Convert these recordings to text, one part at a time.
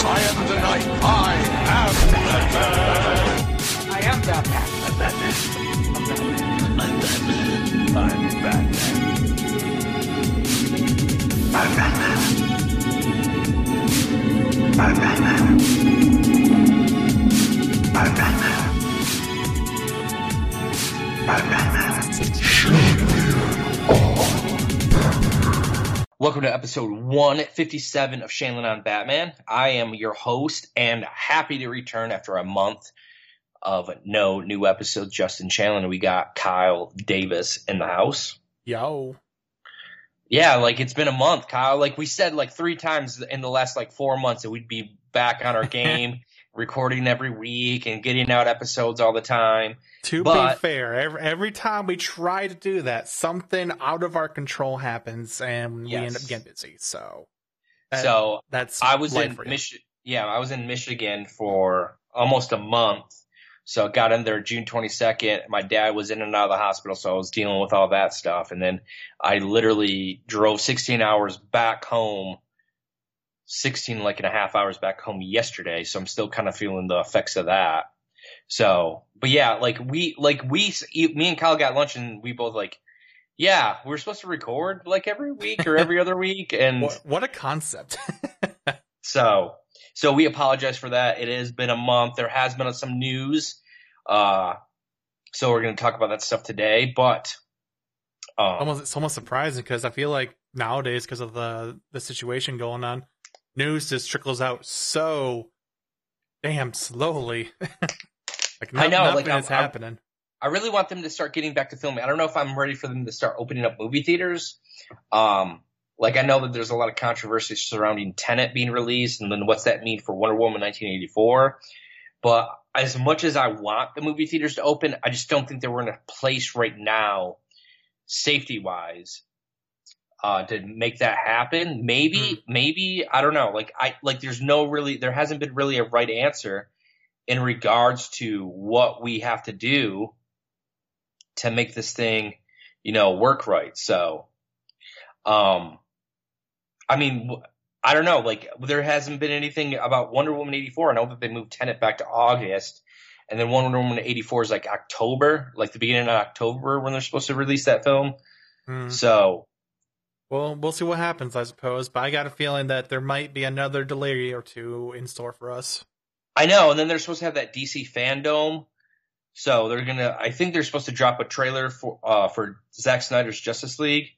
I am the Knight. I am Batman. I am Batman. I'm Batman. I'm Batman. I'm Batman. I'm Batman. I'm Batman. I'm Batman. Welcome to episode 157 of Shanlin on Batman. I am your host and happy to return after a month of no new episodes. Justin Shanlin, we got Kyle Davis in the house. Yo. Yeah, like it's been a month, Kyle. Like we said like three times in the last like 4 months that we'd be back on our game. Recording every week and getting out episodes all the time. To be fair, every time we try to do that, something out of our control happens, and we end up getting busy. I was in Michigan for almost a month, so I got in there June 22nd. My dad was in and out of the hospital, so I was dealing with all that stuff, and then I literally drove 16 hours back home. 16.5 hours back home yesterday, so I'm still kind of feeling the effects of that. So, but yeah, me and Kyle got lunch and we both we're supposed to record like every week or every other week, and what a concept. so we apologize for that. It has been a month. There has been some news, so we're going to talk about that stuff today. But it's almost surprising because I feel like nowadays, because of the situation going on, news just trickles out so damn slowly. Nothing is happening. I really want them to start getting back to filming. I don't know if I'm ready for them to start opening up movie theaters. I know that there's a lot of controversy surrounding Tenet being released, and then what's that mean for Wonder Woman 1984? But as much as I want the movie theaters to open, I just don't think that we're in a place right now, safety-wise, to make that happen. Maybe, I don't know. There hasn't been really a right answer in regards to what we have to do to make this thing, work right. So, I don't know. There hasn't been anything about Wonder Woman 84. I know that they moved Tenet back to August, and then Wonder Woman 84 is October, the beginning of October when they're supposed to release that film. Mm. So, well, we'll see what happens, I suppose, but I got a feeling that there might be another delay or two in store for us. I know, and then they're supposed to have that DC Fan Dome, so they're gonna. I think they're supposed to drop a trailer for Zack Snyder's Justice League.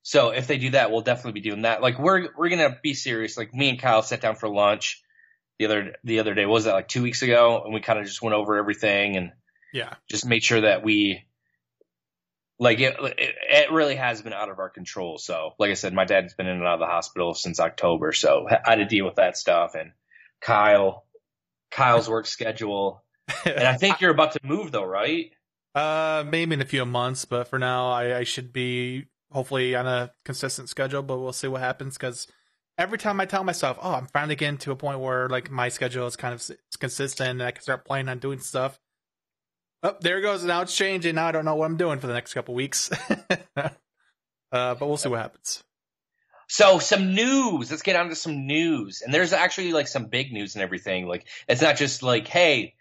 So if they do that, we'll definitely be doing that. We're gonna be serious. Me and Kyle sat down for lunch the other day. What was that, 2 weeks ago? And we kind of just went over everything and just made sure that we. It really has been out of our control. So, like I said, my dad's been in and out of the hospital since October, so I had to deal with that stuff. And Kyle's work schedule. And I think you're about to move, though, right? Maybe in a few months, but for now, I should be hopefully on a consistent schedule. But we'll see what happens, because every time I tell myself, "Oh, I'm finally getting to a point where my schedule is kind of consistent and I can start planning on doing stuff." Oh, there it goes. Now it's changing. Now I don't know what I'm doing for the next couple weeks. But we'll see what happens. So some news. Let's get on to some news. And there's actually some big news and everything. It's not just hey,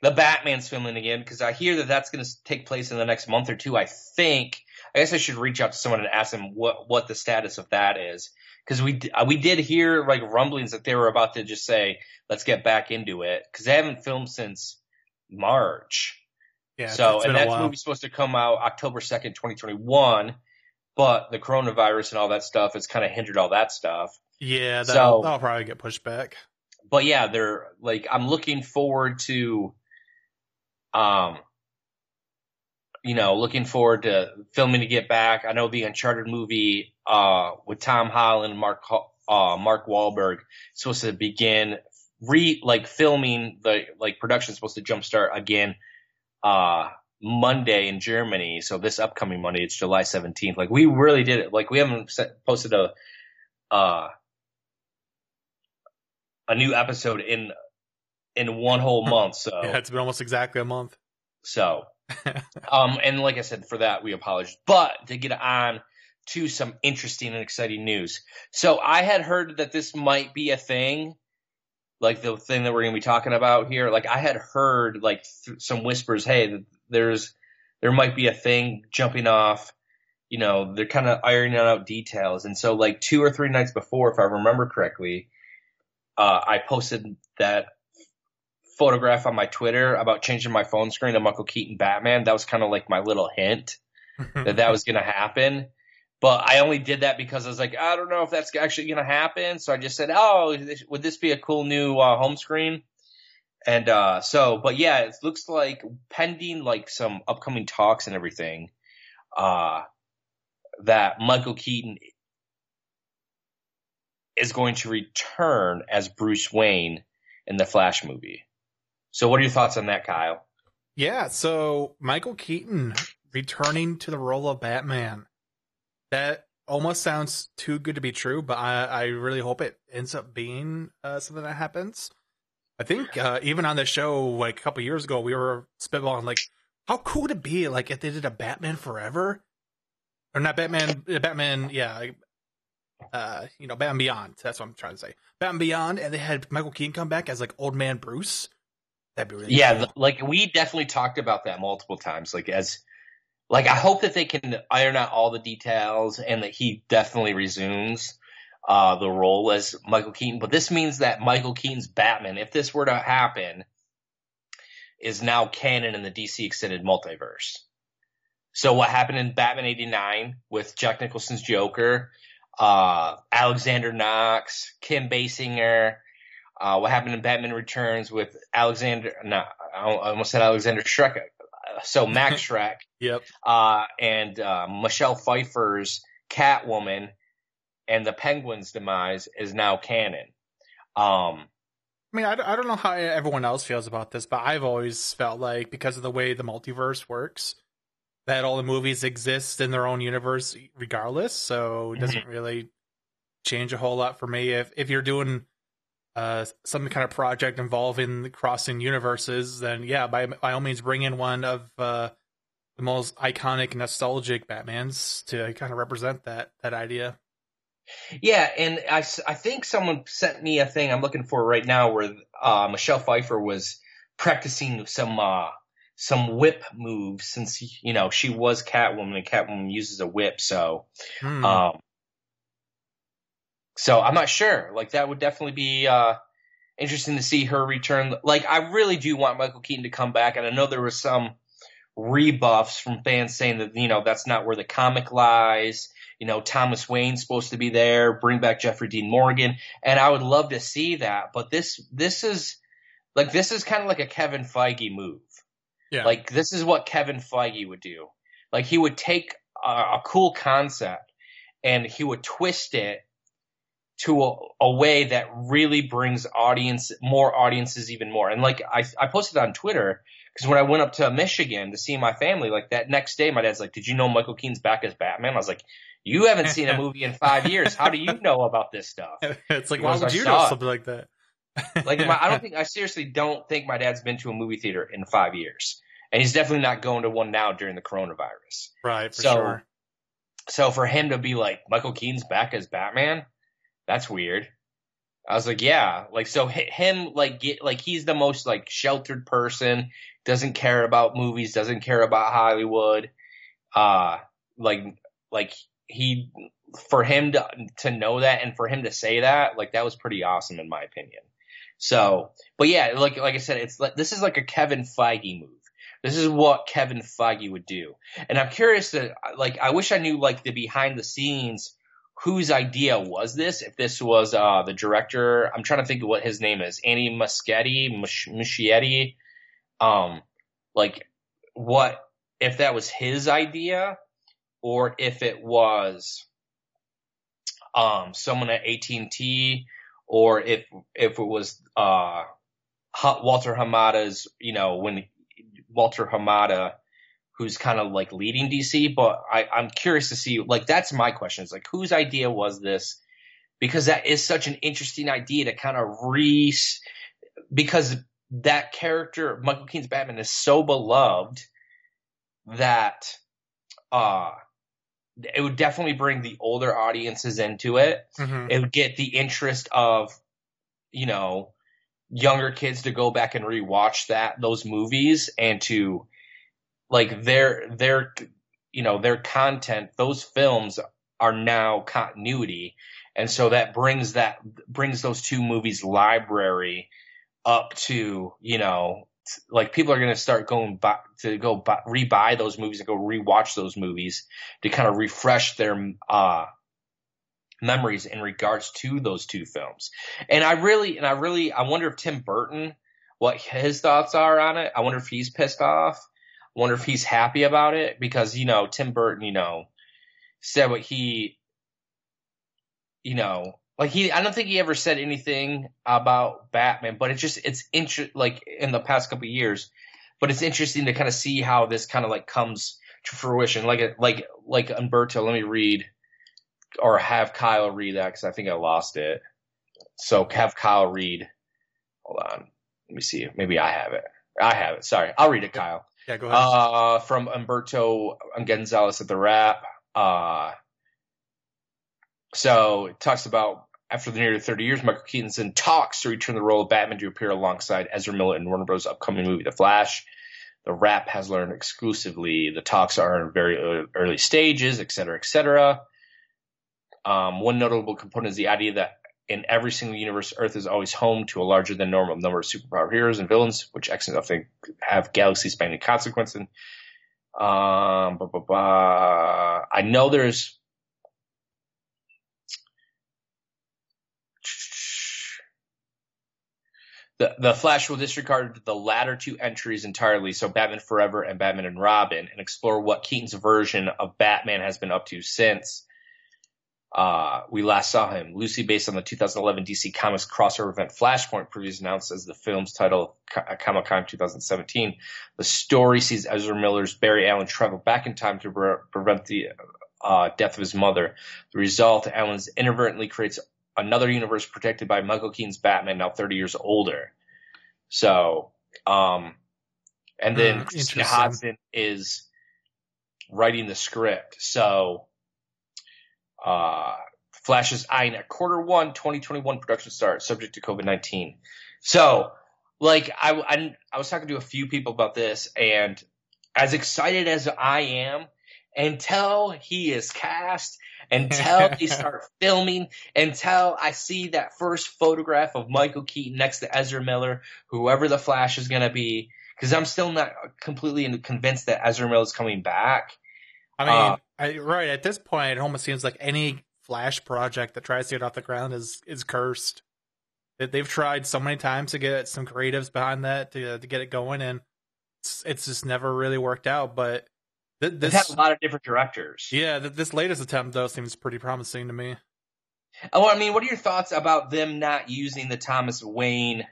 the Batman's filming again, because I hear that that's going to take place in the next month or two, I think. I guess I should reach out to someone and ask them what the status of that is, because we did hear rumblings that they were about to just say, let's get back into it, because they haven't filmed since March. Yeah, so that movie's supposed to come out October 2nd, 2021, but the coronavirus and all that stuff has kind of hindered all that stuff. Yeah, that'll probably get pushed back. But yeah, they're I'm looking forward to, filming to get back. I know the Uncharted movie with Tom Holland, and Mark Wahlberg is supposed to begin filming. The production's supposed to jumpstart again. Monday in Germany, so this upcoming Monday, it's July 17th. We really did it. We haven't posted a new episode in one whole month. So yeah, it's been almost exactly a month. So, and like I said, for that we apologize. But to get on to some interesting and exciting news, so I had heard that this might be a thing like the thing that we're going to be talking about here, like I had heard like some whispers, hey, there might be a thing jumping off, you know, they're kind of ironing out details. And so like 2 or 3 nights before, if I remember correctly, I posted that photograph on my Twitter about changing my phone screen to Michael Keaton Batman. That was kind of like my little hint that was going to happen. But I only did that because I was like, I don't know if that's actually going to happen. So I just said, oh, would this be a cool new home screen? And but yeah, it looks like pending like some upcoming talks and everything that Michael Keaton is going to return as Bruce Wayne in the Flash movie. So what are your thoughts on that, Kyle? Yeah, so Michael Keaton returning to the role of Batman. That almost sounds too good to be true, but I really hope it ends up being something that happens. I think even on the show like a couple years ago, we were spitballing like, how cool would it be like if they did a Batman Forever? Or not Batman, yeah. You know, Batman Beyond. That's what I'm trying to say. Batman Beyond, and they had Michael Keaton come back as like old man Bruce. That'd be really cool. Like we definitely talked about that multiple times. Like, I hope that they can iron out all the details and that he definitely resumes the role as Michael Keaton. But this means that Michael Keaton's Batman, if this were to happen, is now canon in the DC Extended Multiverse. So what happened in Batman 89 with Jack Nicholson's Joker, Alexander Knox, Kim Basinger, what happened in Batman Returns with Alexander Shrek. So Max Shrek, yep, and Michelle Pfeiffer's Catwoman and the Penguin's demise is now canon. I mean, I don't know how everyone else feels about this, but I've always felt like because of the way the multiverse works, that all the movies exist in their own universe regardless. So it doesn't really change a whole lot for me. If you're doing some kind of project involving the crossing universes, then yeah, by all means bring in one of the most iconic nostalgic Batmans to kind of represent that idea. Yeah, and I think someone sent me a thing I'm looking for right now where Michelle Pfeiffer was practicing some whip moves since, you know, she was Catwoman and Catwoman uses a whip, so so I'm not sure. Like that would definitely be interesting to see her return. Like I really do want Michael Keaton to come back, and I know there was some rebuffs from fans saying that, you know, that's not where the comic lies. You know, Thomas Wayne's supposed to be there. Bring back Jeffrey Dean Morgan, and I would love to see that. But this is kind of like a Kevin Feige move. Yeah. Like this is what Kevin Feige would do. Like he would take a cool concept and he would twist it to a way that really brings audiences even more. And like I posted on Twitter because when I went up to Michigan to see my family, like that next day, my dad's like, did you know Michael Keaton's back as Batman? I was like, you haven't seen a movie in 5 years. How do you know about this stuff? It's like, why would you know something like that? Like I seriously don't think my dad's been to a movie theater in 5 years. And he's definitely not going to one now during the coronavirus. Right. For sure. So for him to be like, Michael Keaton's back as Batman, that's weird. I was like, yeah, like, so him, like, he's the most like sheltered person, doesn't care about movies, doesn't care about Hollywood. He, for him to know that and for him to say that, like, that was pretty awesome in my opinion. So, but yeah, like I said, it's like, this is like a Kevin Feige move. This is what Kevin Feige would do. And I'm curious to, like, I wish I knew like the behind the scenes whose idea was this? If this was the director, I'm trying to think of what his name is, Andy Muschietti. Like what if that was his idea, or if it was someone at AT&T, or if it was Walter Hamada's, you know, when Walter Hamada, who's kind of like leading DC, but I'm curious to see, like, that's my question. It's like, whose idea was this? Because that is such an interesting idea to kind of because that character, Michael Keaton's Batman, is so beloved that it would definitely bring the older audiences into it. Mm-hmm. It would get the interest of, you know, younger kids to go back and rewatch those movies, and to like their content. Those films are now continuity, and so that brings those two movies' library up to, you know, like people are going to start going to rebuy those movies and go rewatch those movies to kind of refresh their memories in regards to those two films. And I wonder if Tim Burton, what his thoughts are on it. I wonder if he's pissed off. I wonder if he's happy about it, because, you know, Tim Burton, you know, said what he, you know, like I don't think he ever said anything about Batman, but in the past couple of years, but it's interesting to kind of see how this kind of like comes to fruition. Like Umberto, let me read, or have Kyle read that, because I think I lost it. So have Kyle read. Hold on, let me see. Maybe I have it. Sorry, I'll read it, Kyle. Yeah, go ahead. From Umberto Gonzalez at the Wrap. So it talks about, after the nearly 30 years, Michael Keaton's in talks to return the role of Batman to appear alongside Ezra Miller in Warner Bros. Upcoming movie, The Flash. The Wrap has learned exclusively the talks are in very early stages, et cetera, et cetera. One notable component is the idea that in every single universe, Earth is always home to a larger than normal number of superpower heroes and villains, which often have galaxy-spanning consequences. I know there's... The Flash will disregard the latter two entries entirely, so Batman Forever and Batman and Robin, and explore what Keaton's version of Batman has been up to since we last saw him. Loosely based on the 2011 DC Comics crossover event Flashpoint, previously announced as the film's title Comic-Con 2017, the story sees Ezra Miller's Barry Allen travel back in time to prevent the death of his mother. The result, Allen's inadvertently creates another universe protected by Michael Keaton's Batman, now 30 years older. So, and then Christina Hodson is writing the script. So, Flash is eyeing at Q1 2021 production start, subject to COVID-19. So, like, I was talking to a few people about this, and as excited as I am, until he is cast, until they start filming, until I see that first photograph of Michael Keaton next to Ezra Miller, whoever the Flash is going to be, because I'm still not completely convinced that Ezra Miller is coming back. I mean, right at this point, it almost seems like any Flash project that tries to get off the ground is cursed. They've tried so many times to get some creatives behind that to get it going, and it's just never really worked out. But this had a lot of different directors. Yeah, this latest attempt, though, seems pretty promising to me. Oh, I mean, what are your thoughts about them not using the Thomas Wayne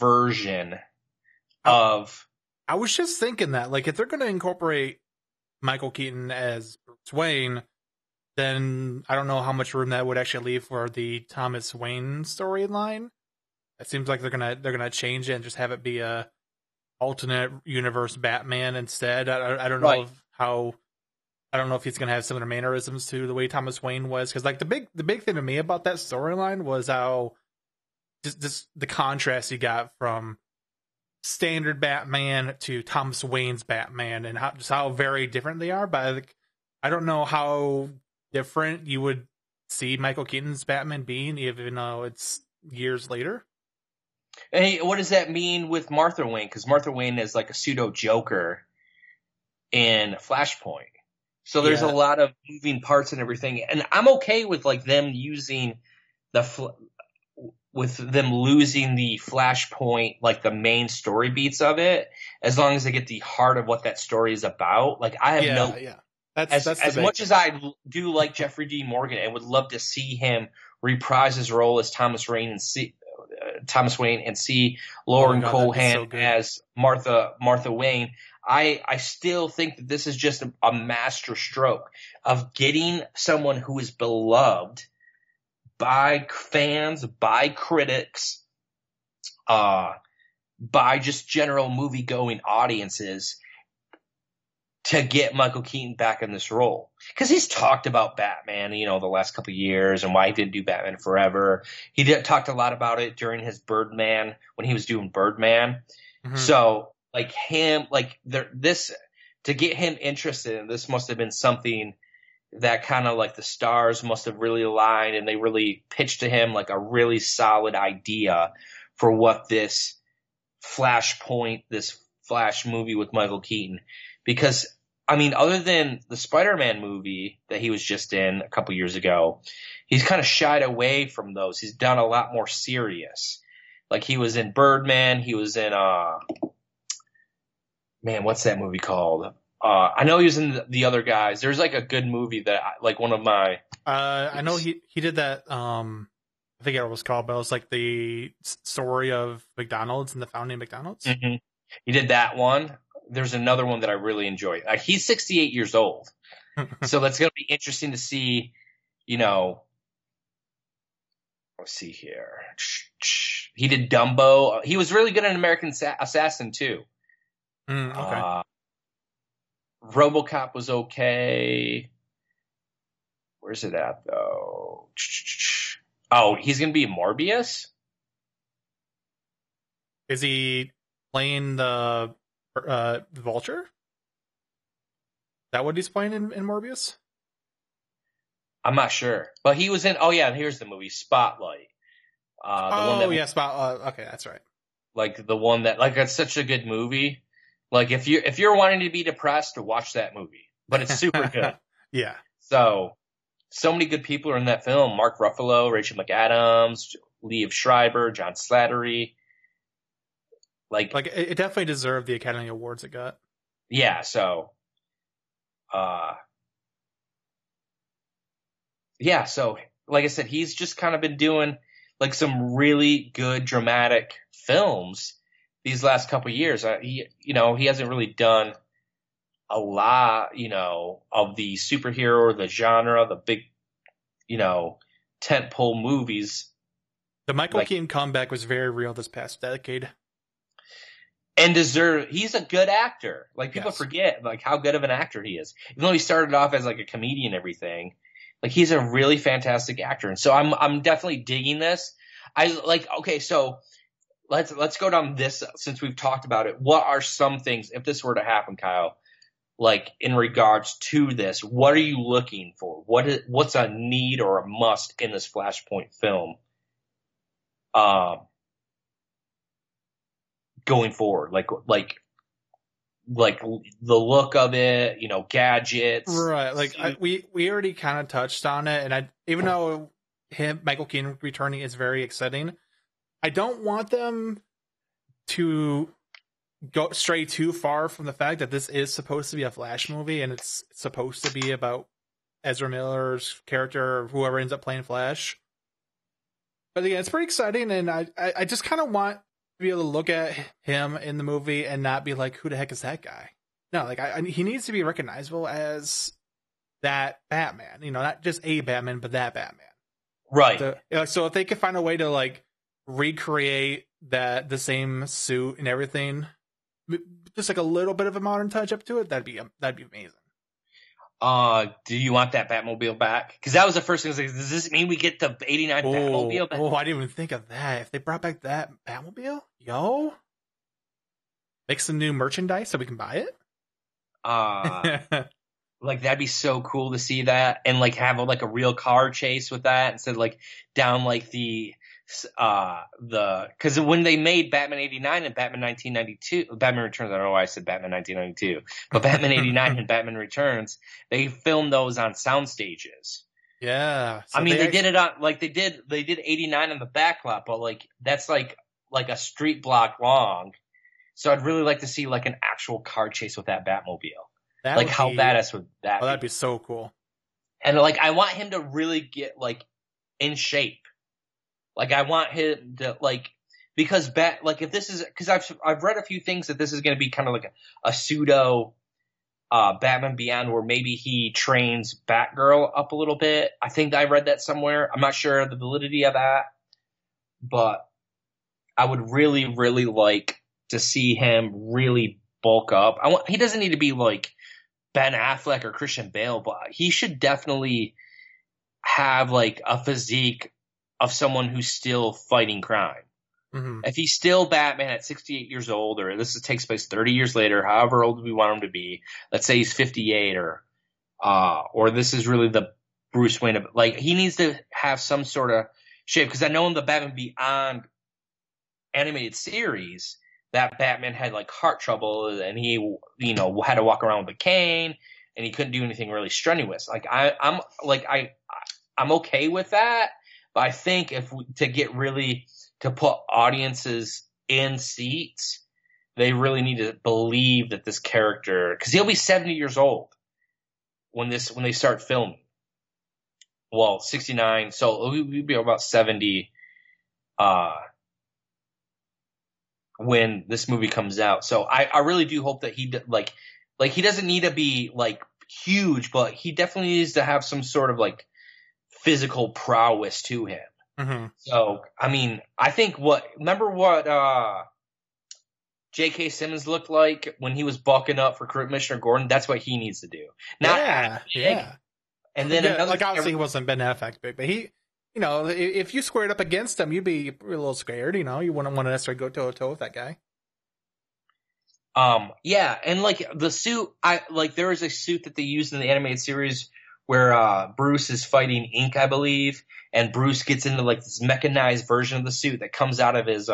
version of... I was just thinking that, like, if they're going to incorporate Michael Keaton as Bruce Wayne, then I don't know how much room that would actually leave for the Thomas Wayne storyline. It seems like they're gonna change it and just have it be a alternate universe Batman instead. I don't know right. I don't know if he's gonna have similar mannerisms to the way Thomas Wayne was, because like the big thing to me about that storyline was how just the contrast you got from standard Batman to Thomas Wayne's Batman, and how very different they are. But I don't know how different you would see Michael Keaton's Batman being, even though it's years later. Hey, what does that mean with Martha Wayne? Because Martha Wayne is like a pseudo Joker in Flashpoint. So there's a lot of moving parts and everything, and I'm okay with like them using with them losing the Flashpoint, like the main story beats of it, as long as they get the heart of what that story is about. Like I have as much as I do like Jeffrey Dean Morgan and would love to see him reprise his role as Thomas Wayne and see Lauren Cohan as Martha Wayne. I still think that this is just a master stroke of getting someone who is beloved by fans, by critics, by just general movie-going audiences, to get Michael Keaton back in this role. because he's talked about Batman, you know, the last couple of years and why he didn't do Batman Forever. He talked a lot about it during his Birdman, when he was doing Birdman. Mm-hmm. So like him, like this, to get him interested in this must have been something that kind of like the stars must have really aligned, and they really pitched to him like a really solid idea for what this Flashpoint, this Flash movie with Michael Keaton, because I mean, other than the Spider-Man movie that he was just in a couple years ago, he's kind of shied away from those. He's done a lot more serious. Like he was in Birdman. He was in, man, what's that movie called? I know he was in the other guys. There's like a good movie that like one of my, I know he did that. I think it was called, but it was like the story of McDonald's and the founding of McDonald's. Mm-hmm. He did that one. There's another one that I really enjoy. He's 68 years old. So that's going to be interesting to see, you know, let's see here. He did Dumbo. He was really good in American Assassin too. Mm, okay. RoboCop was okay. Where's it at though? Oh, he's going to be Morbius? Is he playing the Vulture? Is that what he's playing in Morbius? I'm not sure. But he was in, oh yeah, here's the movie, Spotlight. Spotlight. Okay, that's right. Like the one that, like that's such a good movie. Like if you're wanting to be depressed, watch that movie. But it's super good. Yeah. So many good people are in that film. Mark Ruffalo, Rachel McAdams, Liev Schreiber, John Slattery. Like it definitely deserved the Academy Awards it got. Yeah, so so like I said, he's just kind of been doing like some really good dramatic films these last couple of years. He hasn't really done a lot, you know, of the superhero or the genre, the big, you know, tentpole movies. The Michael Keaton comeback was very real this past decade. And he's a good actor. Like people forget like how good of an actor he is. Even though he started off as like a comedian and everything, like he's a really fantastic actor. And so I'm definitely digging this. So let's go down this since we've talked about it. What are some things, if this were to happen, Kyle, like in regards to this, what are you looking for? What's a need or a must in this Flashpoint film? Going forward, like the look of it, you know, gadgets, right? Like we already kind of touched on it, and even though Michael Keaton returning is very exciting, I don't want them to go stray too far from the fact that this is supposed to be a Flash movie, and it's supposed to be about Ezra Miller's character, or whoever ends up playing Flash. But again, it's pretty exciting, and I just kind of want be able to look at him in the movie and not be like, who the heck is that guy? No, like he needs to be recognizable as that Batman, you know, not just a Batman, but that Batman. Right. So if they could find a way to like recreate the same suit and everything, just like a little bit of a modern touch up to it, that'd be amazing. Do you want that Batmobile back? Because that was the first thing. I was like, does this mean we get the 89 Batmobile back? Oh, I didn't even think of that. If they brought back that Batmobile, make some new merchandise so we can buy it. Like that'd be so cool to see that, and like have like a real car chase with that instead of like down like the because when they made Batman 89 and Batman 1992, Batman Returns, I don't know why I said Batman 1992, but Batman 89 and Batman Returns, they filmed those on sound stages. Yeah, so I mean they did it on like they did 89 in the back lot, but like that's like a street block long. So I'd really like to see like an actual car chase with that Batmobile. That like how badass would that? That'd be so cool. And like I want him to really get like in shape. Like I want him to like because if this is because I've read a few things that this is going to be kind of like a pseudo Batman Beyond where maybe he trains Batgirl up a little bit. I think I read that somewhere. I'm not sure of the validity of that, but I would really, really like to see him really bulk up. He doesn't need to be like Ben Affleck or Christian Bale, but he should definitely have like a physique of someone who's still fighting crime. Mm-hmm. If he's still Batman at 68 years old, or this takes place 30 years later, however old we want him to be, let's say he's 58 or this is really the Bruce Wayne of, like, he needs to have some sort of shape. Cause I know in the Batman Beyond animated series, that Batman had like heart trouble and he, you know, had to walk around with a cane and he couldn't do anything really strenuous. Like I'm okay with that. But I think to put audiences in seats, they really need to believe that this character, because he'll be 70 years old when they start filming. Well, 69, so he'll be about 70 when this movie comes out. So I really do hope that he like he doesn't need to be like huge, but he definitely needs to have some sort of like physical prowess to him. Mm-hmm. So, I mean, I think remember what J.K. Simmons looked like when he was bucking up for Commissioner Gordon? That's what he needs to do. Yeah. And then obviously he wasn't Ben Affleck big, but he, you know, if you squared up against him, you'd be a little scared, you know, you wouldn't want to necessarily go toe to toe with that guy. Yeah. And like the suit, there was a suit that they used in the animated series where Bruce is fighting Ink, I believe, and Bruce gets into like this mechanized version of the suit that comes out of his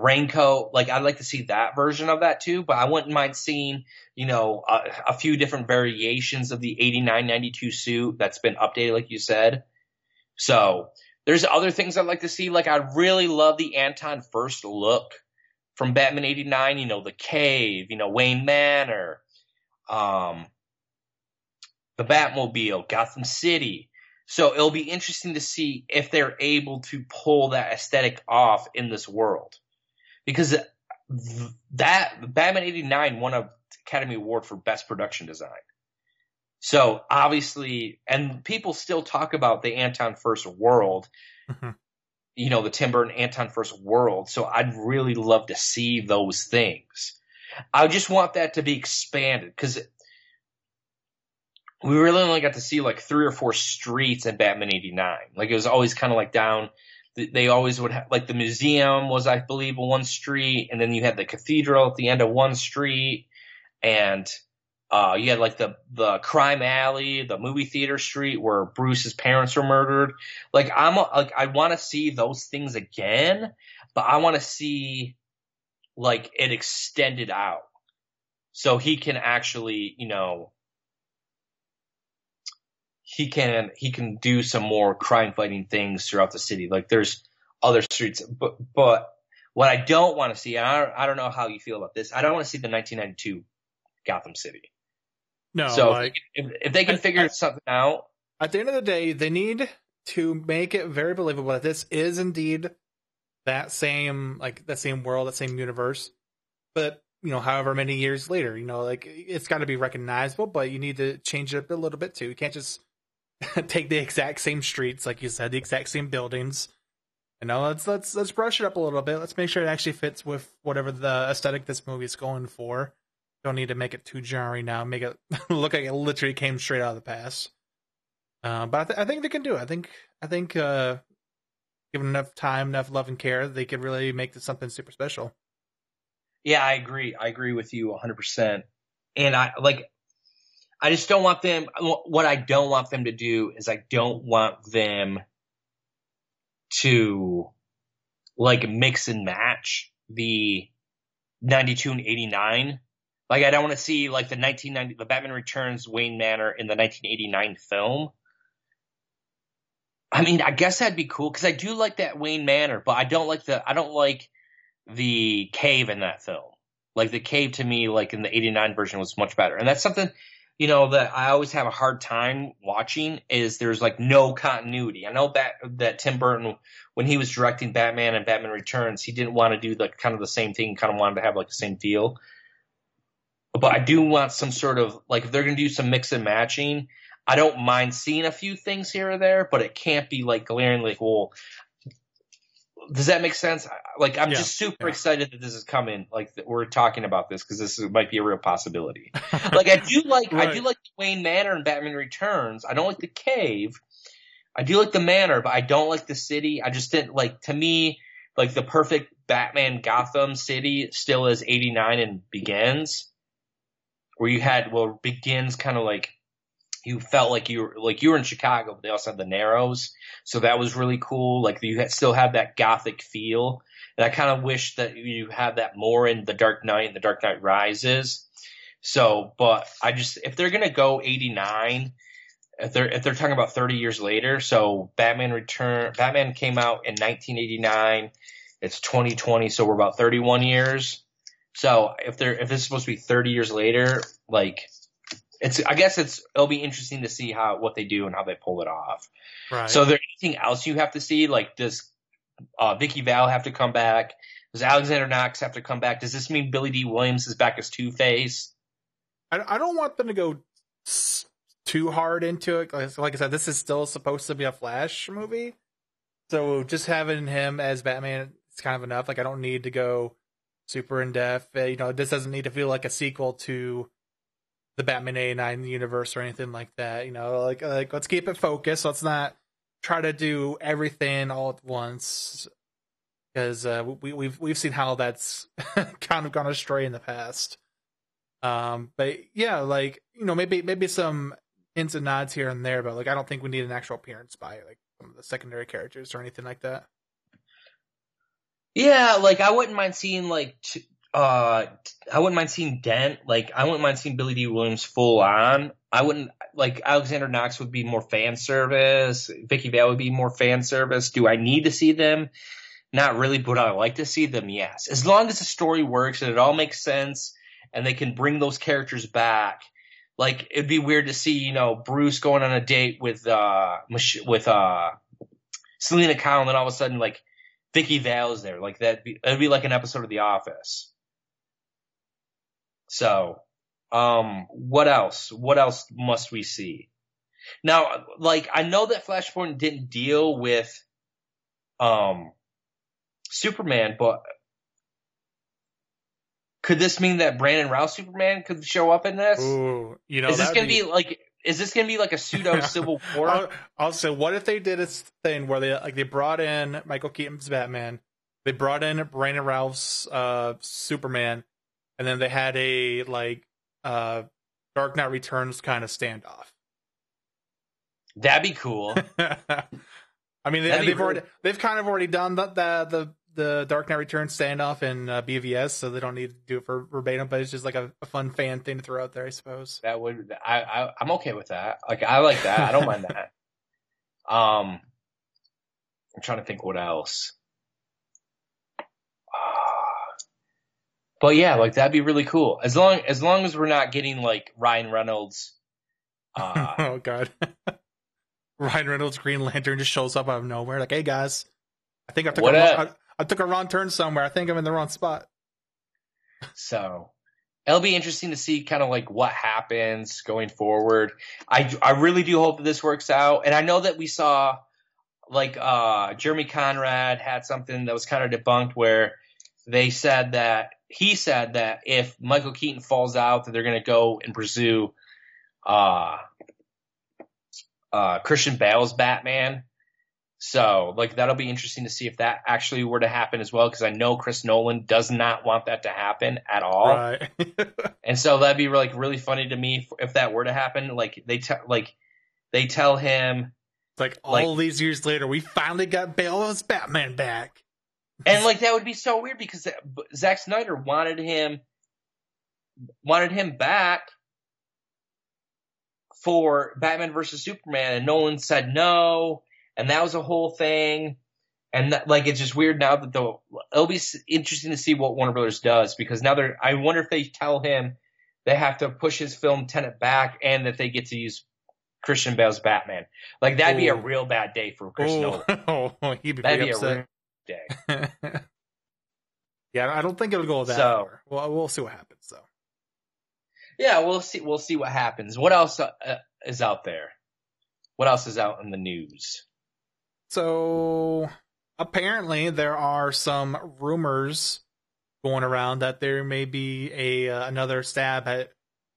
raincoat. Like, I'd like to see that version of that too, but I wouldn't mind seeing, you know, a few different variations of the 89-92 suit that's been updated, like you said. So there's other things I'd like to see. Like, I really love the Anton First look from Batman 89, you know, the cave, you know, Wayne Manor, the Batmobile, Gotham City. So it'll be interesting to see if they're able to pull that aesthetic off in this world. Because that Batman 89 won an Academy Award for Best Production Design. So obviously, and people still talk about the Anton First world, mm-hmm. you know, the Tim Burton Anton First world. So I'd really love to see those things. I just want that to be expanded because we really only got to see like 3 or 4 streets in Batman 89. Like, it was always kind of like down. They always would have, like, the museum was, I believe, one street. And then you had the cathedral at the end of one street. And you had like the crime alley, the movie theater street where Bruce's parents were murdered. Like, I want to see those things again, but I want to see like it extended out so he can actually, you know, he can do some more crime fighting things throughout the city. Like, there's other streets, but what I don't want to see, and I don't know how you feel about this. I don't want to see the 1992 Gotham City. No. So like, if they can figure something out. At the end of the day, they need to make it very believable that this is indeed that same world, that same universe. But, you know, however many years later, you know, like, it's got to be recognizable, but you need to change it up a little bit too. You can't just take the exact same streets, like you said, the exact same buildings. You know, let's brush it up a little bit. Let's make sure it actually fits with whatever the aesthetic this movie is going for. Don't need to make it too genre now. Make it look like it literally came straight out of the past. But I think they can do it. I think given enough time, enough love and care, they could really make this something super special. Yeah, I agree. I agree with you 100%. And I just don't want them – what I don't want them to do is I don't want them to, like, mix and match the 92 and 89. Like, I don't want to see, like, the 1990 – the Batman Returns Wayne Manor in the 1989 film. I mean, I guess that'd be cool because I do like that Wayne Manor, but I don't like the cave in that film. Like, the cave to me, like, in the 89 version was much better. And that's something – you know, that I always have a hard time watching is there's like no continuity. I know that Tim Burton, when he was directing Batman and Batman Returns, he didn't want to do like kind of the same thing, kind of wanted to have like the same feel. But I do want some sort of like, if they're going to do some mix and matching, I don't mind seeing a few things here or there, but it can't be like glaringly, well, Does that make sense? Like, I'm just super excited that this is coming. Like, that we're talking about this because this might be a real possibility. Like, I do like right. I do like the Wayne Manor in Batman Returns. I don't like the cave. I do like the manor, but I don't like the city. I just didn't like. To me, like the perfect Batman Gotham city still is 89 and Begins, where you had Begins kind of like. You felt like you were in Chicago, but they also had the Narrows. So that was really cool. Like you had, still had that gothic feel. And I kind of wish that you had that more in The Dark Knight and The Dark Knight Rises. So, but I just, if they're going to go 89, if they're talking about 30 years later, so Batman came out in 1989. It's 2020. So we're about 31 years. So if it's supposed to be 30 years later, like, it'll be interesting to see what they do and how they pull it off. Right. So, is there anything else you have to see? Like, does Vicky Vale have to come back? Does Alexander Knox have to come back? Does this mean Billy D. Williams is back as Two-Face? I don't want them to go too hard into it. Like I said, this is still supposed to be a Flash movie, so just having him as Batman is kind of enough. Like, I don't need to go super in depth. You know, this doesn't need to feel like a sequel to the Batman 89 universe or anything like that, you know, like let's keep it focused. Let's not try to do everything all at once, because we've seen how that's kind of gone astray in the past. But yeah, like, you know, maybe some hints and nods here and there, but like I don't think we need an actual appearance by like some of the secondary characters or anything like that. Yeah, like I wouldn't mind seeing like. I wouldn't mind seeing Dent. Like, I wouldn't mind seeing Billy D. Williams full on. I wouldn't like Alexander Knox would be more fan service. Vicky Vale would be more fan service. Do I need to see them? Not really, but I like to see them. Yes, as long as the story works and it all makes sense, and they can bring those characters back. Like, it'd be weird to see, you know, Bruce going on a date with Selena Kyle, and then all of a sudden like Vicky Vale is there. Like it'd be like an episode of The Office. So, what else must we see? Now, like, I know that Flashpoint didn't deal with, Superman, but could this mean that Brandon Rouse Superman could show up in this? Ooh, you know, is this going to be like a pseudo Civil War? Also, what if they did a thing where they brought in Michael Keaton's Batman, they brought in Brandon Routh's, Superman, and then they had a Dark Knight Returns kind of standoff. That'd be cool. I mean, they've kind of already done the Dark Knight Returns standoff in BVS, so they don't need to do it for verbatim. But it's just like a fun fan thing to throw out there, I suppose. That would I'm okay with that. Like, I like that. I don't mind that. I'm trying to think what else. But yeah, like that'd be really cool. As long as we're not getting like Ryan Reynolds. Oh God, Ryan Reynolds Green Lantern just shows up out of nowhere. Like, hey guys, I think I took a wrong turn somewhere. I think I'm in the wrong spot. So it'll be interesting to see kind of like what happens going forward. I really do hope that this works out. And I know that we saw like Jeremy Conrad had something that was kind of debunked where they said that. He said that if Michael Keaton falls out, that they're going to go and pursue Christian Bale's Batman. So, like, that'll be interesting to see if that actually were to happen as well, because I know Chris Nolan does not want that to happen at all. Right. And so that'd be like really funny to me if that were to happen. Like they tell him, like, all these years later, we finally got Bale's Batman back. And like that would be so weird because Zack Snyder wanted him back for Batman versus Superman, and Nolan said no, and that was a whole thing. And that, like, it's just weird now that it'll be interesting to see what Warner Brothers does, because now I wonder if they tell him they have to push his film Tenet back and that they get to use Christian Bale's Batman. Like, that'd be a real bad day for Chris Nolan. Oh, he'd be pretty upset. Day. Yeah, I don't think it'll go that far. Well, we'll see what happens though. Yeah, we'll see what happens. What else is out there? What else is out in the news? So apparently there are some rumors going around that there may be a another stab at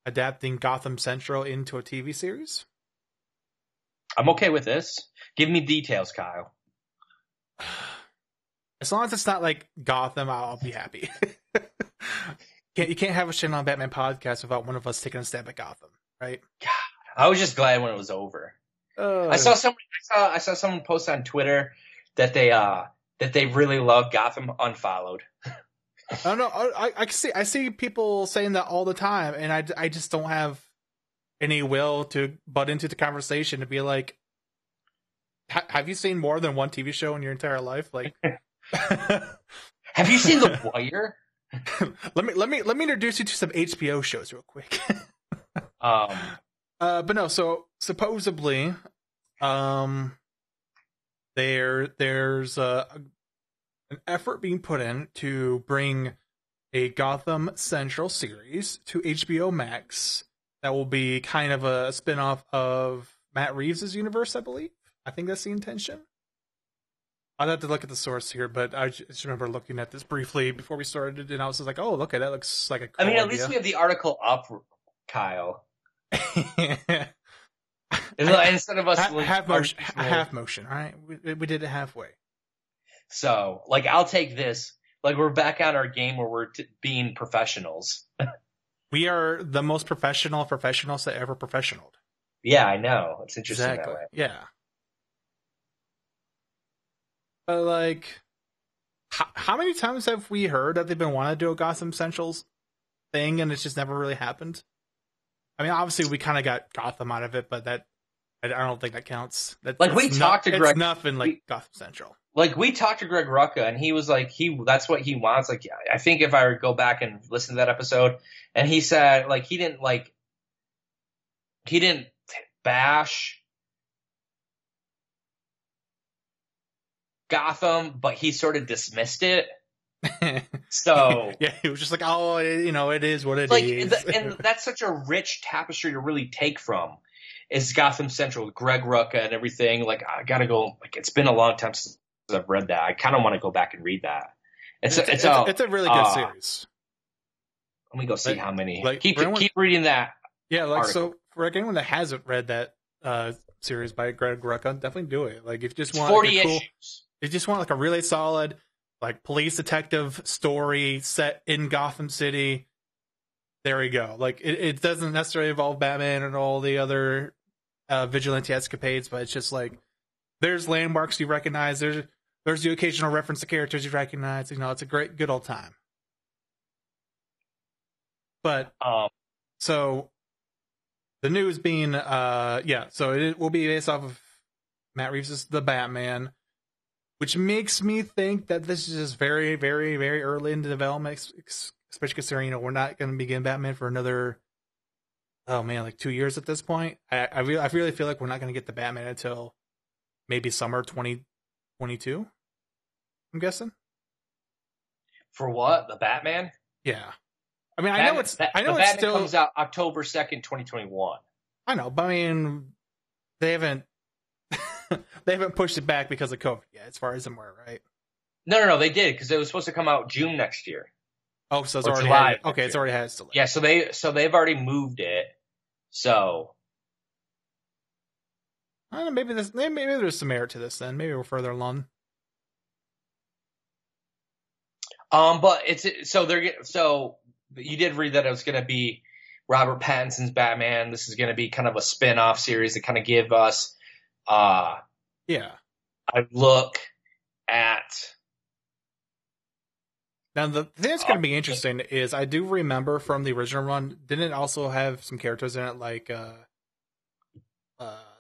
adapting Gotham Central into a TV series. I'm okay with this. Give me details, Kyle. As long as it's not like Gotham, I'll be happy. You can't have a Shit on Batman podcast without one of us taking a stab at Gotham, right? God, I was just glad when it was over. I saw someone post on Twitter that they really love Gotham. Unfollowed. I don't know. I see people saying that all the time, and I just don't have any will to butt into the conversation to be like, have you seen more than one TV show in your entire life? Like, have you seen The Wire? let me introduce you to some HBO shows real quick. But no, so supposedly, there's an effort being put in to bring a Gotham Central series to HBO Max that will be kind of a spin-off of Matt Reeves' universe, I believe. I think that's the intention. I'd have to look at the source here, but I just remember looking at this briefly before we started, and I was just like, oh, okay, that looks like a cool idea. Least we have the article up, Kyle. Instead of us... half motion, all right? We did it halfway. So, like, I'll take this. Like, we're back on our game where we're being professionals. We are the most professional professionals that ever professionaled. Yeah, I know. It's interesting that way. Yeah. But, like, how many times have we heard that they've been wanting to do a Gotham Centrals thing and it's just never really happened? I mean, obviously, we kind of got Gotham out of it, but that I don't think that counts. We talked to Greg, Gotham Central. Like, we talked to Greg Rucka, and he was like, that's what he wants. Like, I think if I go back and listen to that episode, and he said, like, he didn't bash Gotham, but he sort of dismissed it. So yeah, he was just like, oh, you know, it is what it is. And that's such a rich tapestry to really take from is Gotham Central, Greg Rucka and everything. Like, I gotta go. Like, it's been a long time since I've read that. I kind of want to go back and read that. It's a really good series. Let me go see how many. Like, keep reading that. Yeah, like article. So for anyone that hasn't read that series by Greg Rucka, definitely do it. Like, if you just want 40 issues. They just want like a really solid, like, police detective story set in Gotham City. There we go. Like, it doesn't necessarily involve Batman and all the other vigilante escapades, but it's just like there's landmarks you recognize. There's the occasional reference to characters you recognize. You know, it's a great, good old time. But so the news being, so it will be based off of Matt Reeves' The Batman. Which makes me think that this is just very, very, very early in the development, especially considering, you know, we're not going to begin Batman for another, like 2 years at this point. I really feel like we're not going to get the Batman until maybe summer 2022, I'm guessing. For what? The Batman? Yeah. I mean, Batman, I know it's still... comes out October 2nd, 2021. I know, but I mean, they haven't pushed it back because of COVID yet, as far as I'm aware, right? No, they did, because it was supposed to come out June next year. Oh, so it's already July. Okay, it's already had its delay. Yeah, so they've already moved it. So I don't know, maybe there's some merit to this then. Maybe we're further along. But it's so you did read that it was going to be Robert Pattinson's Batman. This is going to be kind of a spin-off series to kind of give us I look at now. The thing that's going to be interesting is I do remember from the original run, didn't it also have some characters in it like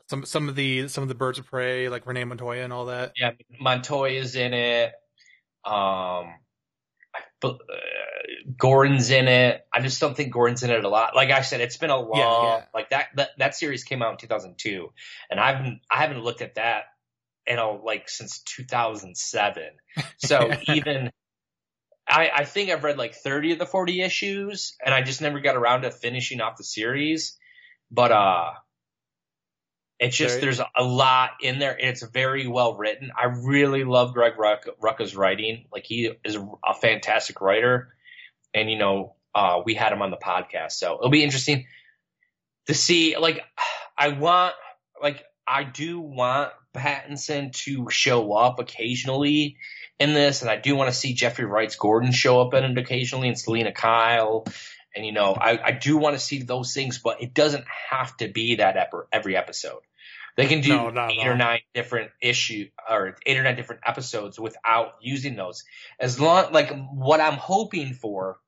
some of the birds of prey, like Renee Montoya and all that? Yeah, Montoya's in it. Gordon's in it. I just don't think Gordon's in it a lot. Like I said, it's been a long like that series came out in 2002, and I haven't looked at that like since 2007. So even I think I've read like 30 of the 40 issues, and I just never got around to finishing off the series. But It's just there's a lot in there. It's very well written. I really love Greg Rucka's writing. Like, he is a fantastic writer, and you know, we had him on the podcast, so it'll be interesting to see. Like, I do want Pattinson to show up occasionally in this, and I do want to see Jeffrey Wright Gordon show up in it occasionally, and Selena Kyle. And, you know, I do want to see those things, but it doesn't have to be that every episode. They can do eight or nine different episodes without using those. As long, like, what I'm hoping for,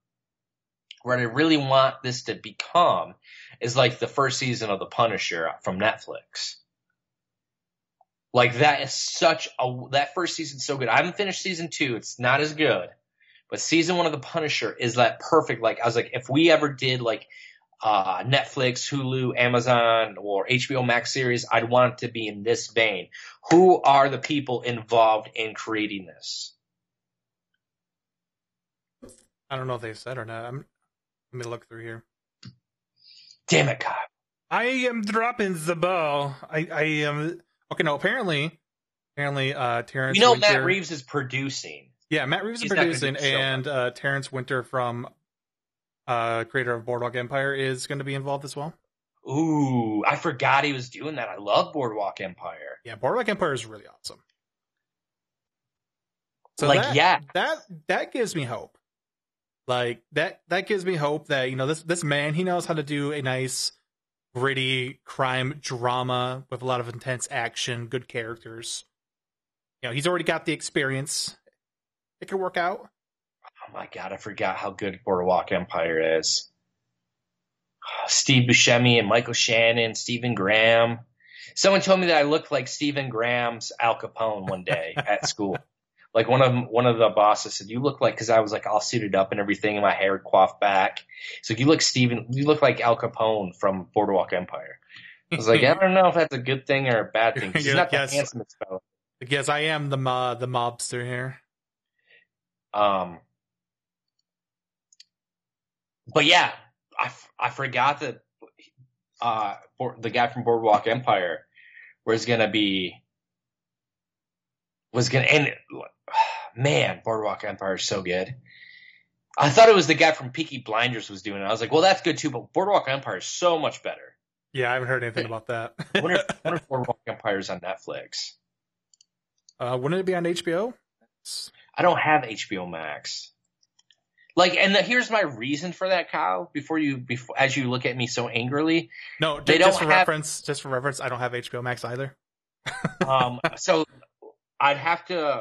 what I really want this to become, is like the first season of The Punisher from Netflix. Like, that is that first season's so good. I haven't finished season 2. It's not as good. But season 1 of The Punisher is that perfect. Like, I was like, if we ever did like Netflix, Hulu, Amazon, or HBO Max series, I'd want it to be in this vein. Who are the people involved in creating this? I don't know if they said or not. Let me look through here. Damn it, God! I am dropping the ball. I am okay. No, apparently, Terrence. You know, Winter, Matt Reeves is producing. Yeah, Matt Reeves is producing, and Terrence Winter from creator of Boardwalk Empire is going to be involved as well. Ooh, I forgot he was doing that. I love Boardwalk Empire. Yeah, Boardwalk Empire is really awesome. So like, that gives me hope. Like, that gives me hope that, you know, this man, he knows how to do a nice, gritty crime drama with a lot of intense action, good characters. You know, he's already got the experience. It could work out. Oh my God, I forgot how good Boardwalk Empire is. Steve Buscemi and Michael Shannon, Stephen Graham. Someone told me that I looked like Stephen Graham's Al Capone one day at school. Like, one of the bosses said, "You look like," because I was like all suited up and everything, and my hair coiffed back. So like, you look like Al Capone from Boardwalk Empire. I was like, I don't know if that's a good thing or a bad thing. He's not the handsomest fellow. Yes, I am the mobster here. But yeah, I forgot that the guy from Boardwalk Empire was gonna, and man, Boardwalk Empire is so good. I thought it was the guy from Peaky Blinders was doing it. I was like, well, that's good too, but Boardwalk Empire is so much better. Yeah, I haven't heard anything about that. I wonder if Boardwalk Empire is on Netflix. Wouldn't it be on HBO? I don't have HBO Max. Like, and here's my reason for that, Kyle. As you look at me so angrily, no, they don't have, reference. Just for reference, I don't have HBO Max either. So I have to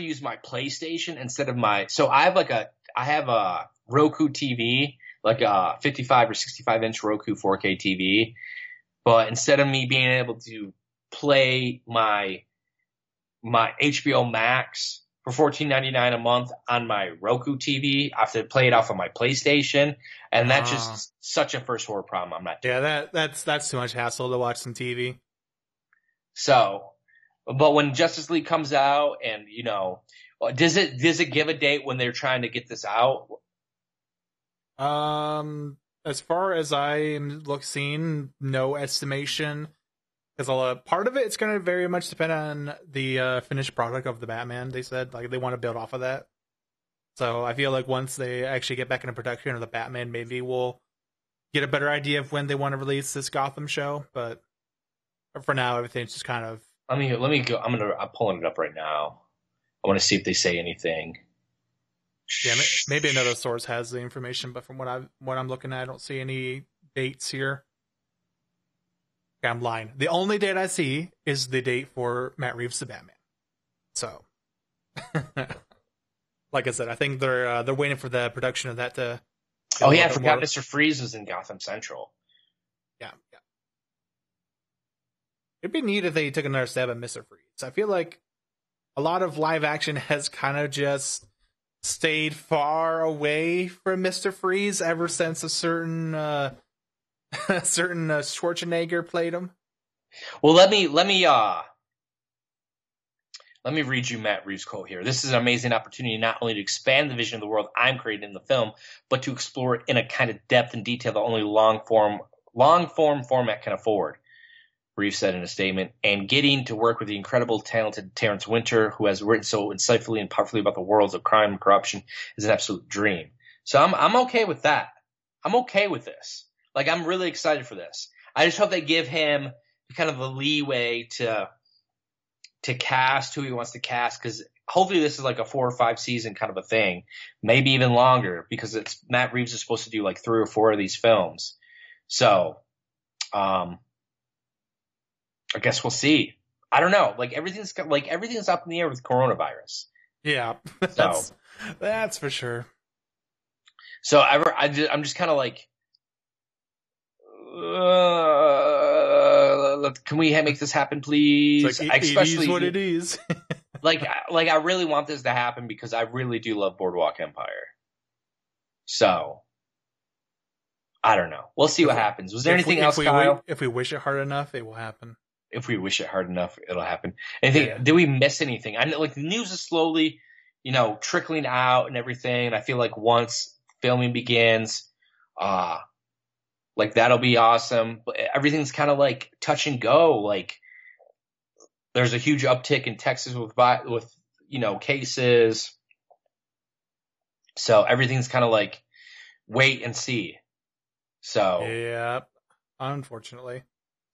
use my PlayStation instead of my. So I have a Roku TV, like a 55 or 65 inch Roku 4K TV, but instead of me being able to play my HBO Max for $14.99 a month on my Roku TV, I have to play it off of my PlayStation, and that's just such a first world problem. I'm not doing. Yeah, that's too much hassle to watch some TV. So, but when Justice League comes out, and you know, does it give a date when they're trying to get this out? As far as I'm seeing, no estimation. Because part of it's going to very much depend on the finished product of the Batman. They said like they want to build off of that. So I feel like once they actually get back into production of the Batman, maybe we'll get a better idea of when they want to release this Gotham show. But for now, everything's just kind of. Let me go. I'm pulling it up right now. I want to see if they say anything. Yeah, maybe another source has the information, but from what I'm looking at, I don't see any dates here. I'm lying. The only date I see is the date for Matt Reeves' The Batman. So, like I said, I think they're waiting for the production of that to. Oh yeah, I forgot Mr. Freeze was in Gotham Central. Yeah. It'd be neat if they took another stab at Mr. Freeze. I feel like a lot of live action has kind of just stayed far away from Mr. Freeze ever since a certain. A certain Schwarzenegger played him. Well, let me read you Matt Reeves' quote here. "This is an amazing opportunity not only to expand the vision of the world I'm creating in the film, but to explore it in a kind of depth and detail that only long form format can afford. Reeves said in a statement, and getting to work with the incredible, talented Terrence Winter, who has written so insightfully and powerfully about the worlds of crime and corruption, is an absolute dream. So I'm okay with that. I'm okay with this. Like, I'm really excited for this. I just hope they give him kind of a leeway to cast who he wants to cast, because hopefully this is like a 4 or 5 season kind of a thing, maybe even longer, because it's Matt Reeves is supposed to do like 3 or 4 of these films. So I guess we'll see. I don't know. Like, everything's up in the air with coronavirus. Yeah, that's for sure. So I'm just kind of like, can we make this happen, please? It's like, especially, it is what it is. like I really want this to happen because I really do love Boardwalk Empire. So I don't know. We'll see what happens. Was there anything else, Kyle? If we wish it hard enough, it will happen. If we wish it hard enough, it'll happen. Anything? Yeah. Did we miss anything? I know, like, the news is slowly, trickling out and everything. And I feel like once filming begins, that'll be awesome. But everything's kind of like touch and go. Like, there's a huge uptick in Texas with cases. So everything's kind of like wait and see. So yeah, unfortunately.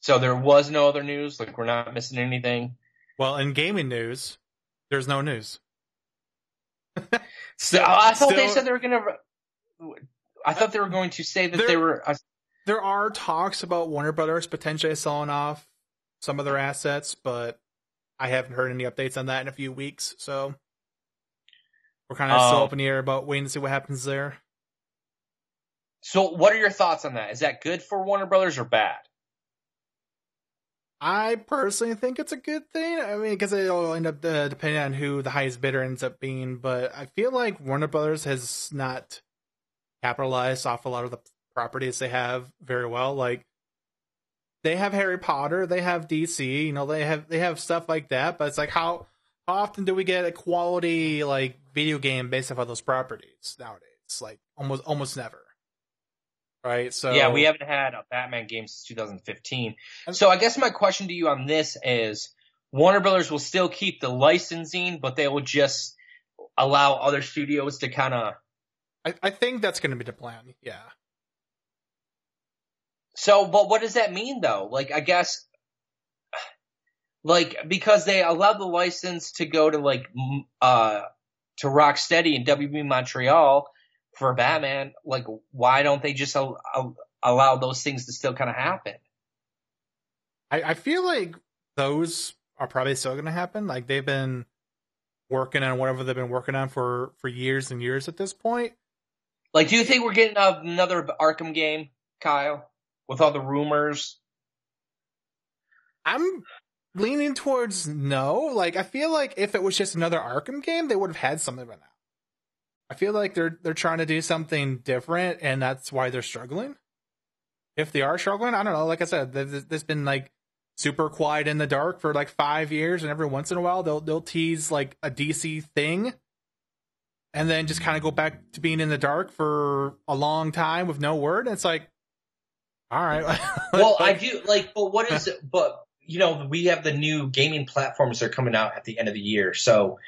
So there was no other news. Like, we're not missing anything. Well, in gaming news, there's no news. I thought they were going to say that they were. There are talks about Warner Brothers potentially selling off some of their assets, but I haven't heard any updates on that in a few weeks. So we're kind of still up in the air about waiting to see what happens there. So what are your thoughts on that? Is that good for Warner Brothers or bad? I personally think it's a good thing. I mean, because it'll end up depending on who the highest bidder ends up being. But I feel like Warner Brothers has not capitalized off a lot of the properties they have very well. Like, they have Harry Potter, they have DC, they have stuff like that, but it's like, how often do we get a quality like video game based off of those properties nowadays? Like, almost never, right? So yeah, we haven't had a Batman game since 2015. So I guess my question to you on this is, Warner Brothers will still keep the licensing, but they will just allow other studios to kind of... I think that's going to be the plan, yeah. So, but what does that mean, though? Like, I guess, like, because they allowed the license to go to, like, to Rocksteady and WB Montreal for Batman, like, why don't they just allow those things to still kind of happen? I feel like those are probably still going to happen. Like, they've been working on whatever they've been working on for years and years at this point. Like, do you think we're getting another Arkham game, Kyle? With all the rumors, I'm leaning towards no. Like, I feel like if it was just another Arkham game, they would have had something by now. I feel like they're trying to do something different, and that's why they're struggling. If they are struggling, I don't know. Like I said, there's been like super quiet in the dark for like 5 years, and every once in a while they'll tease like a DC thing, and then just kind of go back to being in the dark for a long time with no word. And it's like, all right. Well, I do like, but what is it? But we have the new gaming platforms that are coming out at the end of the year. So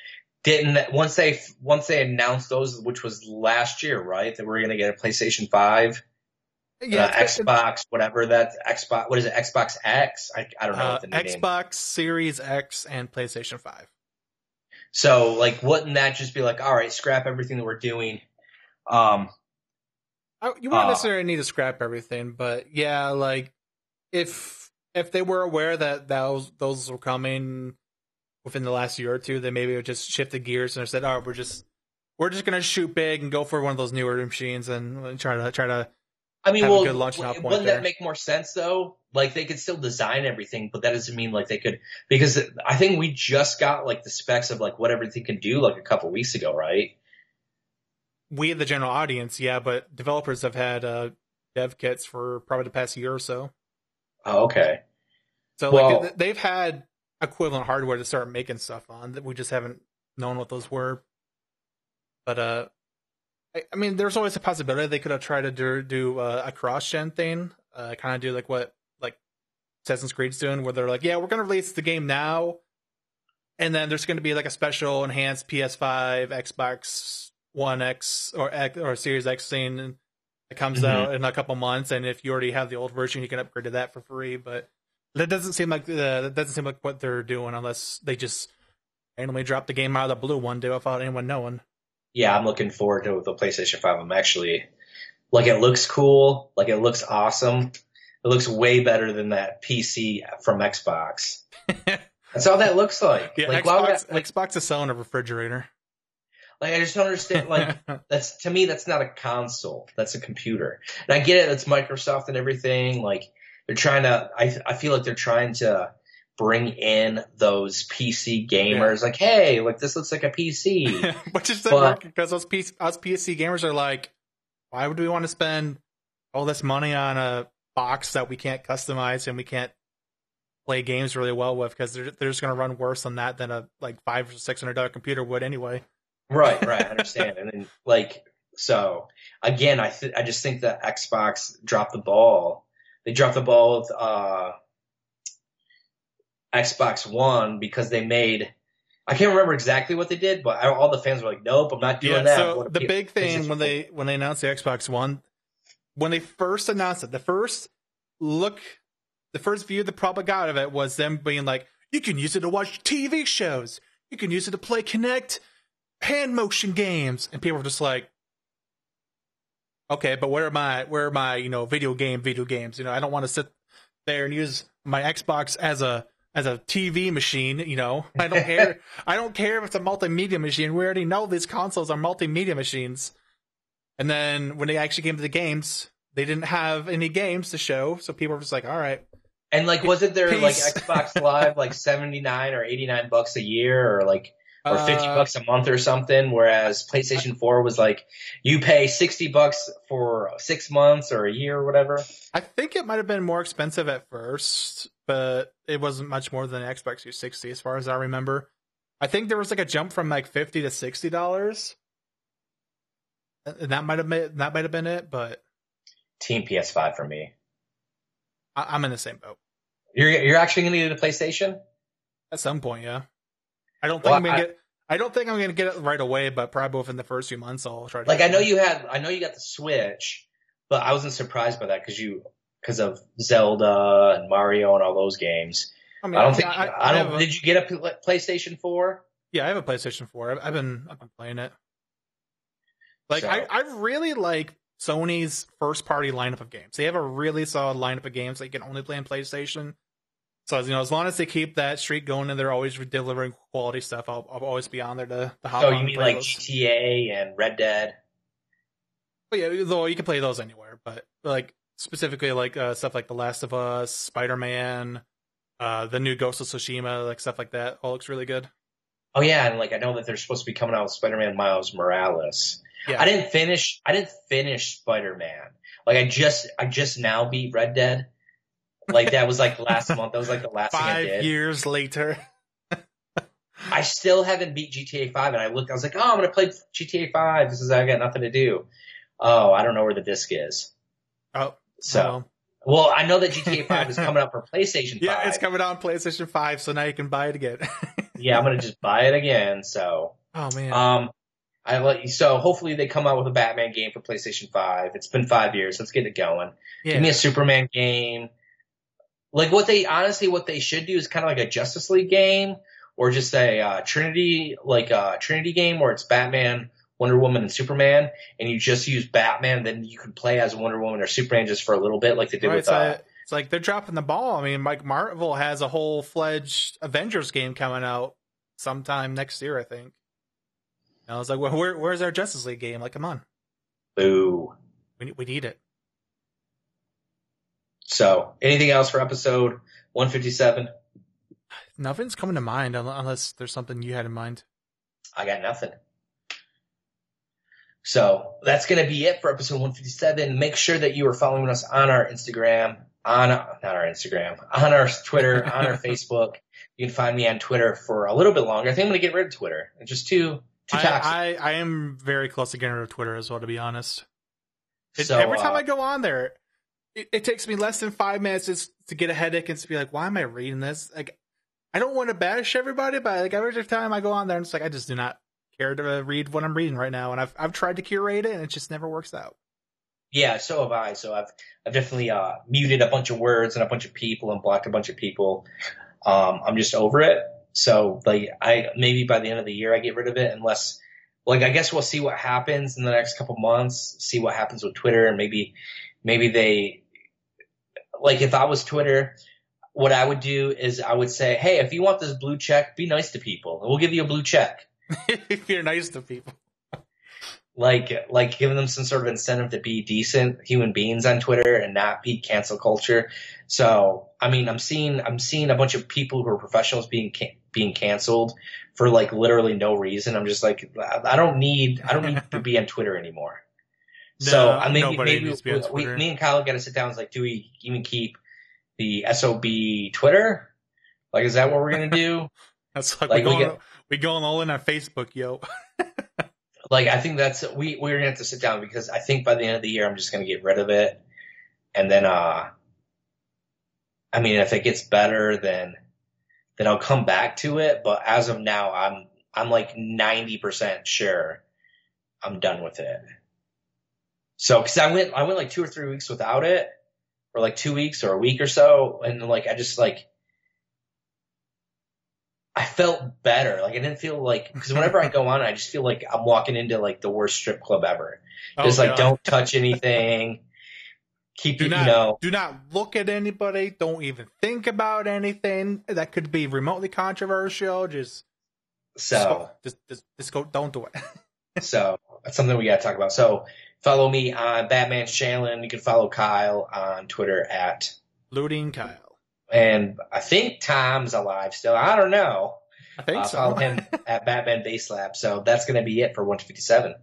once they announced those, which was last year, right? That we're going to get a PlayStation 5, yeah, Xbox, whatever that's Xbox. What is it? Xbox X? I don't know what the name is. Xbox Series X and PlayStation 5. So like, wouldn't that just be like, all right, scrap everything that we're doing? You wouldn't necessarily need to scrap everything, but yeah, like if they were aware that those were coming within the last year or two, then maybe it would just shift the gears and said, "All right, we're just gonna shoot big and go for one of those newer machines and try to." I mean, have a good launch point. Wouldn't that make more sense though? Like, they could still design everything, but that doesn't mean like they could, because I think we just got like the specs of like what everything can do like a couple weeks ago, right? We, the general audience, yeah, but developers have had dev kits for probably the past year or so. Oh, okay. So well, like they've had equivalent hardware to start making stuff on that we just haven't known what those were. But I mean, there's always a possibility they could have tried to do a cross-gen thing, kind of do like what like Assassin's Creed's doing, where they're like, yeah, we're going to release the game now, and then there's going to be like a special enhanced PS5, Xbox One X or Series X thing that comes out in a couple months, and if you already have the old version, you can upgrade to that for free. But that doesn't seem like what they're doing, unless they just randomly drop the game out of the blue one day without anyone knowing. Yeah, I'm looking forward to the PlayStation 5. I'm actually like, it looks cool, like it looks awesome. It looks way better than that PC from Xbox. That's all that looks like. Yeah, like Xbox is selling a refrigerator. Like, I just don't understand. Like, that's, to me, that's not a console. That's a computer. And I get it. It's Microsoft and everything. Like, they're trying to, I feel like they're trying to bring in those PC gamers. Yeah. Like, hey, like, this looks like a PC. Which is that, because us PC gamers are like, why would we want to spend all this money on a box that we can't customize and we can't play games really well with, because they're just going to run worse on that than a like $500 or $600 computer would anyway. Right. I understand. And then, like, so again, I just think that Xbox dropped the ball. They dropped the ball with Xbox One, because they made, I can't remember exactly what they did, but all the fans were like, nope, I'm not doing that. So the big thing when they announced the Xbox One, when they first announced it, the first view the public got of it was them being like, you can use it to watch TV shows, you can use it to play Kinect hand motion games, and people were just like, okay, but where are my video games, I don't want to sit there and use my Xbox as a TV machine, I don't care. I don't care if it's a multimedia machine. We already know these consoles are multimedia machines. And then when they actually came to the games, they didn't have any games to show, so people were just like, all right. And like, wasn't there like Xbox Live like $79 or $89 a year, or like, or $50 a month or something? Whereas PlayStation 4 was like, you pay $60 for 6 months or a year or whatever. I think it might have been more expensive at first, but it wasn't much more than an Xbox 360 as far as I remember. I think there was like a jump from like $50 to $60, and that might have been it, but. Team PS5 for me. I'm in the same boat. You're actually going to get a PlayStation at some point, yeah. I don't think I'm going to get it right away, but probably within the first few months, I'll try to. Like, I know you got the Switch, but I wasn't surprised by that because of Zelda and Mario and all those games. I mean, I don't think. Did you get a PlayStation 4? Yeah, I have a PlayStation 4. I've been playing it. Like, so. I really like Sony's first party lineup of games. They have a really solid lineup of games that you can only play on PlayStation. So, as long as they keep that streak going and they're always delivering quality stuff, I'll always be on there to hop on. So you mean like GTA and Red Dead? But yeah, though you can play those anywhere, but like specifically like stuff like The Last of Us, Spider-Man, the new Ghost of Tsushima, like stuff like that, all looks really good. Oh yeah, and like I know that they're supposed to be coming out with Spider-Man Miles Morales. Yeah. I didn't finish Spider-Man. Like I just now beat Red Dead. Like that was like last month. That was like the last thing I did. 5 years later. I still haven't beat GTA 5, and I was like, oh, I'm going to play GTA 5. This is, I got nothing to do. Oh, I don't know where the disc is. Oh. So, well, I know that GTA 5 is coming out for PlayStation 5. Yeah, it's coming out on PlayStation 5, so now you can buy it again. Yeah, I'm going to just buy it again, so. Oh, man. So hopefully they come out with a Batman game for PlayStation 5. It's been 5 years. Let's get it going. Yeah. Give me a Superman game. Like what they should do is kind of like a Justice League game, or just a Trinity game where it's Batman, Wonder Woman, and Superman, and you just use Batman, then you can play as Wonder Woman or Superman just for a little bit, like they did with. It's like they're dropping the ball. I mean, like Marvel has a whole fledged Avengers game coming out sometime next year, I think. And I was like, well, where's our Justice League game? Like, come on. Boo. We need it. So, anything else for episode 157? Nothing's coming to mind, unless there's something you had in mind. I got nothing. So, that's going to be it for episode 157. Make sure that you are following us on our Instagram, on our Twitter, on our Facebook. You can find me on Twitter for a little bit longer. I think I'm going to get rid of Twitter. It's just too toxic. I am very close to getting rid of Twitter as well, to be honest. So, every time I go on there... It takes me less than 5 minutes just to get a headache and to be like, why am I reading this? Like, I don't want to bash everybody, but like every time I go on there, I'm just like, I just do not care to read what I'm reading right now. And I've tried to curate it, and it just never works out. Yeah, so have I. So I've definitely muted a bunch of words and a bunch of people and blocked a bunch of people. I'm just over it. So like, I maybe by the end of the year I get rid of it, unless like I guess we'll see what happens in the next couple months. See what happens with Twitter, and maybe they like if I was Twitter. What I would do is I would say, hey, if you want this blue check, be nice to people. We'll give you a blue check. If you're nice to people. Like giving them some sort of incentive to be decent human beings on Twitter and not be cancel culture. So, I mean, I'm seeing a bunch of people who are professionals being canceled for like literally no reason. I'm just like, I don't need to be on Twitter anymore. No, so I maybe me and Kyle got to sit down. It's like, do we even keep the SOB Twitter? Like, is that what we're going to do? That's like we're going all in on Facebook, yo. Like, I think that's, we're going to have to sit down, because I think by the end of the year, I'm just going to get rid of it. And then, I mean, if it gets better, then I'll come back to it. But as of now, I'm like 90% sure I'm done with it. So, cause I went like 2 or 3 weeks without it. Or like 2 weeks or a week or so. And like, I just like, I felt better. Like I didn't feel like, because whenever I go on, I just feel like I'm walking into like the worst strip club ever. Just don't touch anything. Do not look at anybody. Don't even think about anything that could be remotely controversial. Just go, don't do it. So that's something we got to talk about. So, follow me on Batman Shanlon. You can follow Kyle on Twitter at Looting Kyle. And I think Tom's alive still. I don't know. I think so. Follow him at Batman Base Lab. So that's going to be it for 157.